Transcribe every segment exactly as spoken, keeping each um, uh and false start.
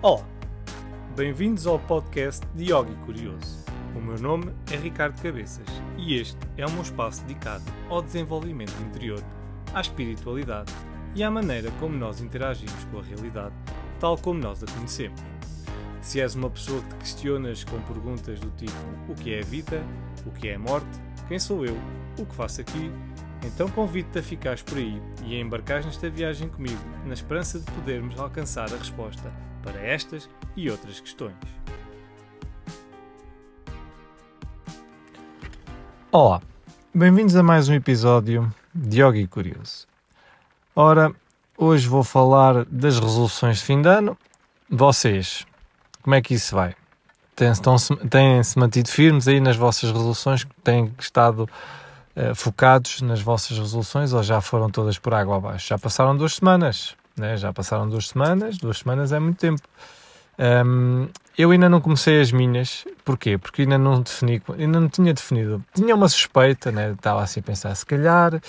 Olá, bem-vindos ao podcast de Yogi Curioso. O meu nome é Ricardo Cabeças e este é um espaço dedicado ao desenvolvimento interior, à espiritualidade e à maneira como nós interagimos com a realidade, tal como nós a conhecemos. Se és uma pessoa que te questionas com perguntas do tipo o que é a vida, o que é a morte, quem sou eu, o que faço aqui, então convido-te a ficares por aí e a embarcares nesta viagem comigo, na esperança de podermos alcançar a resposta para estas e outras questões. Olá, bem-vindos a mais um episódio de Yogi Curioso. Ora, hoje vou falar das resoluções de fim de ano. Vocês, como é que isso vai? Têm-se, têm-se mantido firmes aí nas vossas resoluções? Têm estado focados nas vossas resoluções ou já foram todas por água abaixo? Já passaram duas semanas, né? Já passaram duas semanas, duas semanas é muito tempo. Um, eu ainda não comecei as minhas, porquê? Porque ainda não defini, ainda não tinha definido. Tinha uma suspeita, né? Estava assim a pensar, se calhar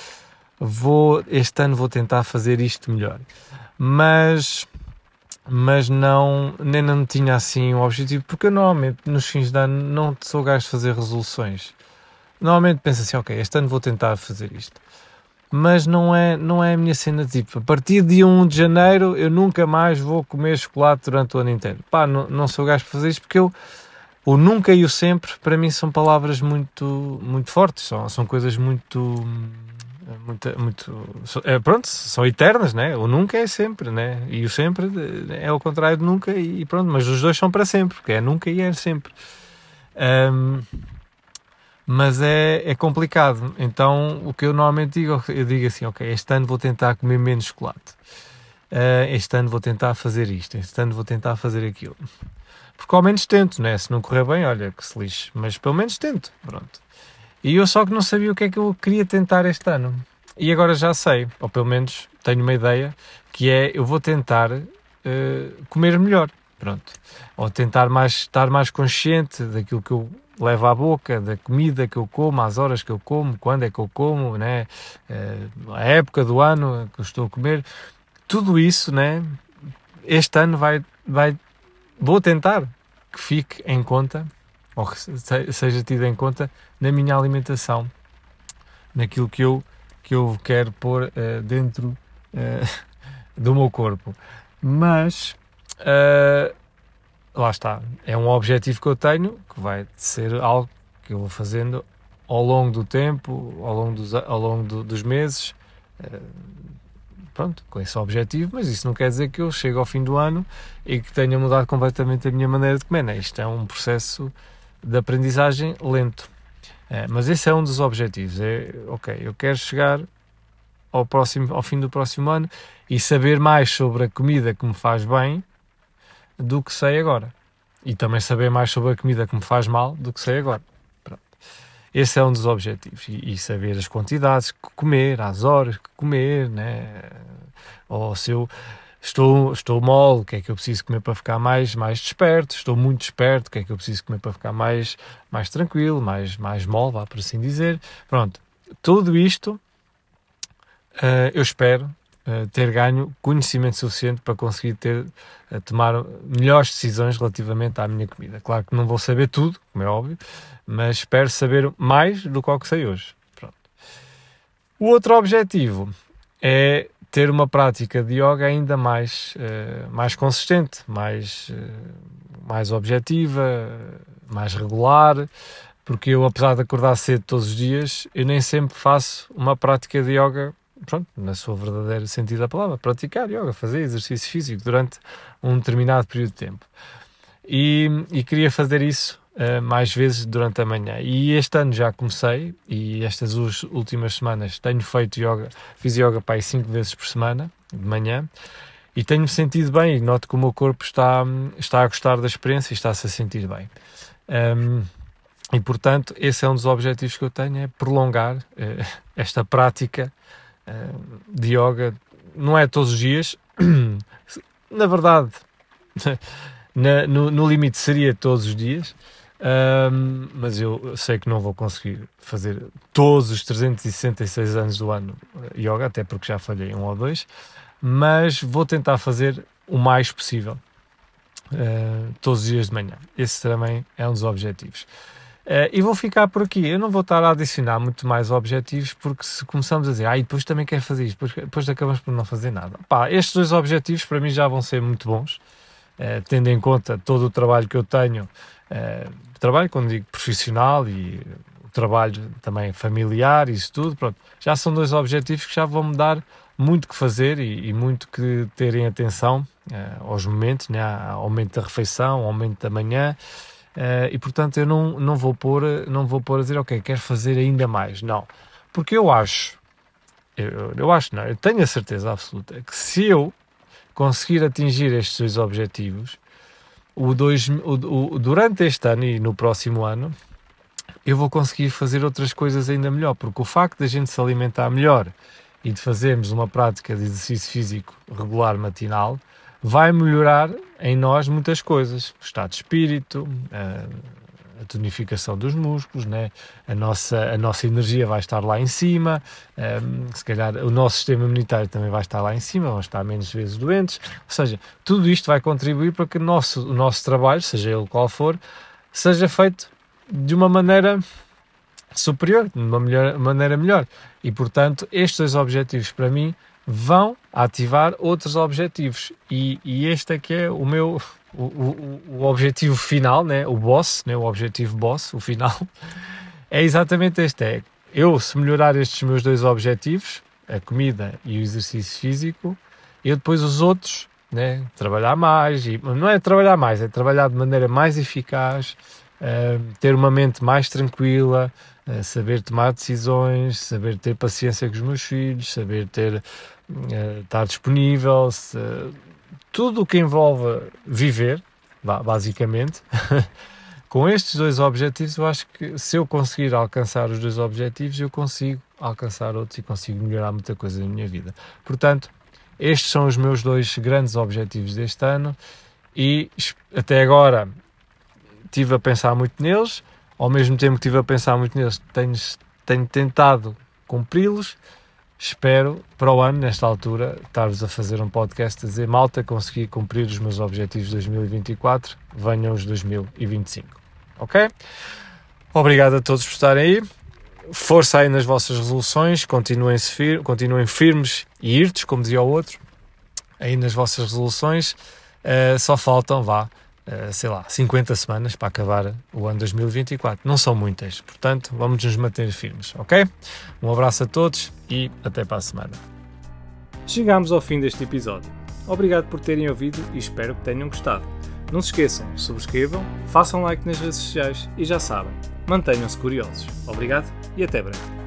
vou, este ano vou tentar fazer isto melhor. Mas, mas não, nem não tinha assim um objetivo, porque eu normalmente nos fins de ano não sou gajo de fazer resoluções. Normalmente penso assim, ok, este ano vou tentar fazer isto. Mas não é, não é a minha cena de tipo, a partir de primeiro de janeiro eu nunca mais vou comer chocolate durante o ano inteiro. Pá, não, não sou gajo para fazer isto porque eu, o nunca e o sempre, para mim são palavras muito, muito fortes, são, são coisas muito, muito, muito é, pronto, são eternas, né? O nunca é sempre, né? E o sempre é o contrário de nunca e pronto, mas os dois são para sempre, porque é nunca e é sempre. Um, Mas é, é complicado, então o que eu normalmente digo, eu digo assim, ok, este ano vou tentar comer menos chocolate, uh, este ano vou tentar fazer isto, este ano vou tentar fazer aquilo, porque ao menos tento, né? Se não correr bem, olha, que se lixe, mas pelo menos tento, pronto. E eu só que não sabia o que é que eu queria tentar este ano, e agora já sei, ou pelo menos tenho uma ideia, que é, eu vou tentar uh, comer melhor, pronto, ou tentar mais, estar mais consciente daquilo que eu levo à boca, da comida que eu como, às horas que eu como, quando é que eu como, né? A época do ano que eu estou a comer, tudo isso, né? Este ano vai, vai, vou tentar que fique em conta, ou que seja tido em conta, na minha alimentação, naquilo que eu, que eu quero pôr uh, dentro uh, do meu corpo. Mas... Uh, lá está, é um objetivo que eu tenho, que vai ser algo que eu vou fazendo ao longo do tempo, ao longo dos, ao longo do, dos meses, uh, pronto, com esse objetivo, mas isso não quer dizer que eu chegue ao fim do ano e que tenha mudado completamente a minha maneira de comer, né? Isto é um processo de aprendizagem lento, uh, mas esse é um dos objetivos, é, ok, eu quero chegar ao, próximo, ao fim do próximo ano e saber mais sobre a comida que me faz bem, do que sei agora. E também saber mais sobre a comida que me faz mal do que sei agora. Pronto. Esse é um dos objetivos. E, e saber as quantidades que comer, as horas que comer, né? Ou se eu estou, estou mole, o que é que eu preciso comer para ficar mais, mais desperto? Estou muito desperto, o que é que eu preciso comer para ficar mais, mais tranquilo, mais, mais mole, vá por assim dizer. Pronto. Tudo isto uh, eu espero ter ganho conhecimento suficiente para conseguir ter, tomar melhores decisões relativamente à minha comida. Claro que não vou saber tudo, como é óbvio, mas espero saber mais do que o que sei hoje. Pronto. O outro objetivo é ter uma prática de yoga ainda mais, mais consistente, mais, mais objetiva, mais regular, porque eu, apesar de acordar cedo todos os dias, eu nem sempre faço uma prática de yoga, pronto, na sua verdadeira sentido da palavra, praticar yoga, fazer exercício físico durante um determinado período de tempo. E, e queria fazer isso uh, mais vezes durante a manhã. E este ano já comecei, e estas últimas semanas tenho feito yoga, fiz yoga para aí cinco vezes por semana, de manhã, e tenho-me sentido bem, e noto que o meu corpo está, está a gostar da experiência e está-se a sentir bem. Um, e, portanto, esse é um dos objetivos que eu tenho, é prolongar uh, esta prática de yoga, não é todos os dias, na verdade, na, no, no limite seria todos os dias, um, mas eu sei que não vou conseguir fazer todos os trezentos e sessenta e seis anos do ano yoga, até porque já falhei um ou dois, mas vou tentar fazer o mais possível. uh, todos os dias de manhã. Esse também é um dos objetivos. Uh, e vou ficar por aqui. Eu não vou estar a adicionar muito mais objetivos, porque se começamos a dizer, ah, e depois também quero fazer isto, depois, depois acabamos por não fazer nada. Pá, estes dois objetivos para mim já vão ser muito bons, uh, tendo em conta todo o trabalho que eu tenho, uh, trabalho, quando digo profissional, e o trabalho também familiar, isso tudo, pronto, já são dois objetivos que já vão me dar muito que fazer e, e muito que terem atenção uh, aos momentos, né? Ao aumento da refeição, ao aumento da manhã. Uh, e portanto eu não, não vou pôr não vou pôr a dizer, ok, quero fazer ainda mais, não, porque eu acho eu, eu acho, não, eu tenho a certeza absoluta que se eu conseguir atingir estes dois objetivos o dois, o, o, durante este ano e no próximo ano, eu vou conseguir fazer outras coisas ainda melhor, porque o facto de a gente se alimentar melhor e de fazermos uma prática de exercício físico regular matinal vai melhorar em nós muitas coisas, o estado de espírito, a, a tonificação dos músculos, né? a, nossa, a nossa energia vai estar lá em cima, um, se calhar o nosso sistema imunitário também vai estar lá em cima, vão estar menos vezes doentes, ou seja, tudo isto vai contribuir para que o nosso, o nosso trabalho, seja ele qual for, seja feito de uma maneira superior, de uma melhor, maneira melhor, e portanto estes dois objetivos para mim vão ativar outros objetivos, e, e este é que é o meu o, o, o objetivo final, né? O boss, né? O objetivo boss, o final, é exatamente este, é eu, se melhorar estes meus dois objetivos, a comida e o exercício físico, eu depois os outros, né? Trabalhar mais, e, não é trabalhar mais, é trabalhar de maneira mais eficaz, uh, ter uma mente mais tranquila, uh, saber tomar decisões, saber ter paciência com os meus filhos, saber ter... Uh, estar disponível, se, uh, tudo o que envolve viver, basicamente, com estes dois objetivos, eu acho que se eu conseguir alcançar os dois objetivos, eu consigo alcançar outros e consigo melhorar muita coisa na minha vida. Portanto, estes são os meus dois grandes objetivos deste ano, e até agora estive a pensar muito neles, ao mesmo tempo que estive a pensar muito neles, tenho, tenho tentado cumpri-los. Espero, para o ano, nesta altura, estar-vos a fazer um podcast a dizer, malta, consegui cumprir os meus objetivos de dois mil e vinte e quatro, venham os dois mil e vinte e cinco, ok? Obrigado a todos por estarem aí, força aí nas vossas resoluções, continuem, fir- continuem firmes e irtos, como dizia o outro, aí nas vossas resoluções, uh, só faltam, vá, uh, sei lá, cinquenta semanas para acabar o ano dois mil e vinte e quatro, não são muitas, portanto, vamos nos manter firmes, ok? Um abraço a todos e até para a semana. Chegámos ao fim deste episódio. Obrigado por terem ouvido e espero que tenham gostado. Não se esqueçam, subscrevam, façam like nas redes sociais e já sabem, mantenham-se curiosos. Obrigado e até breve.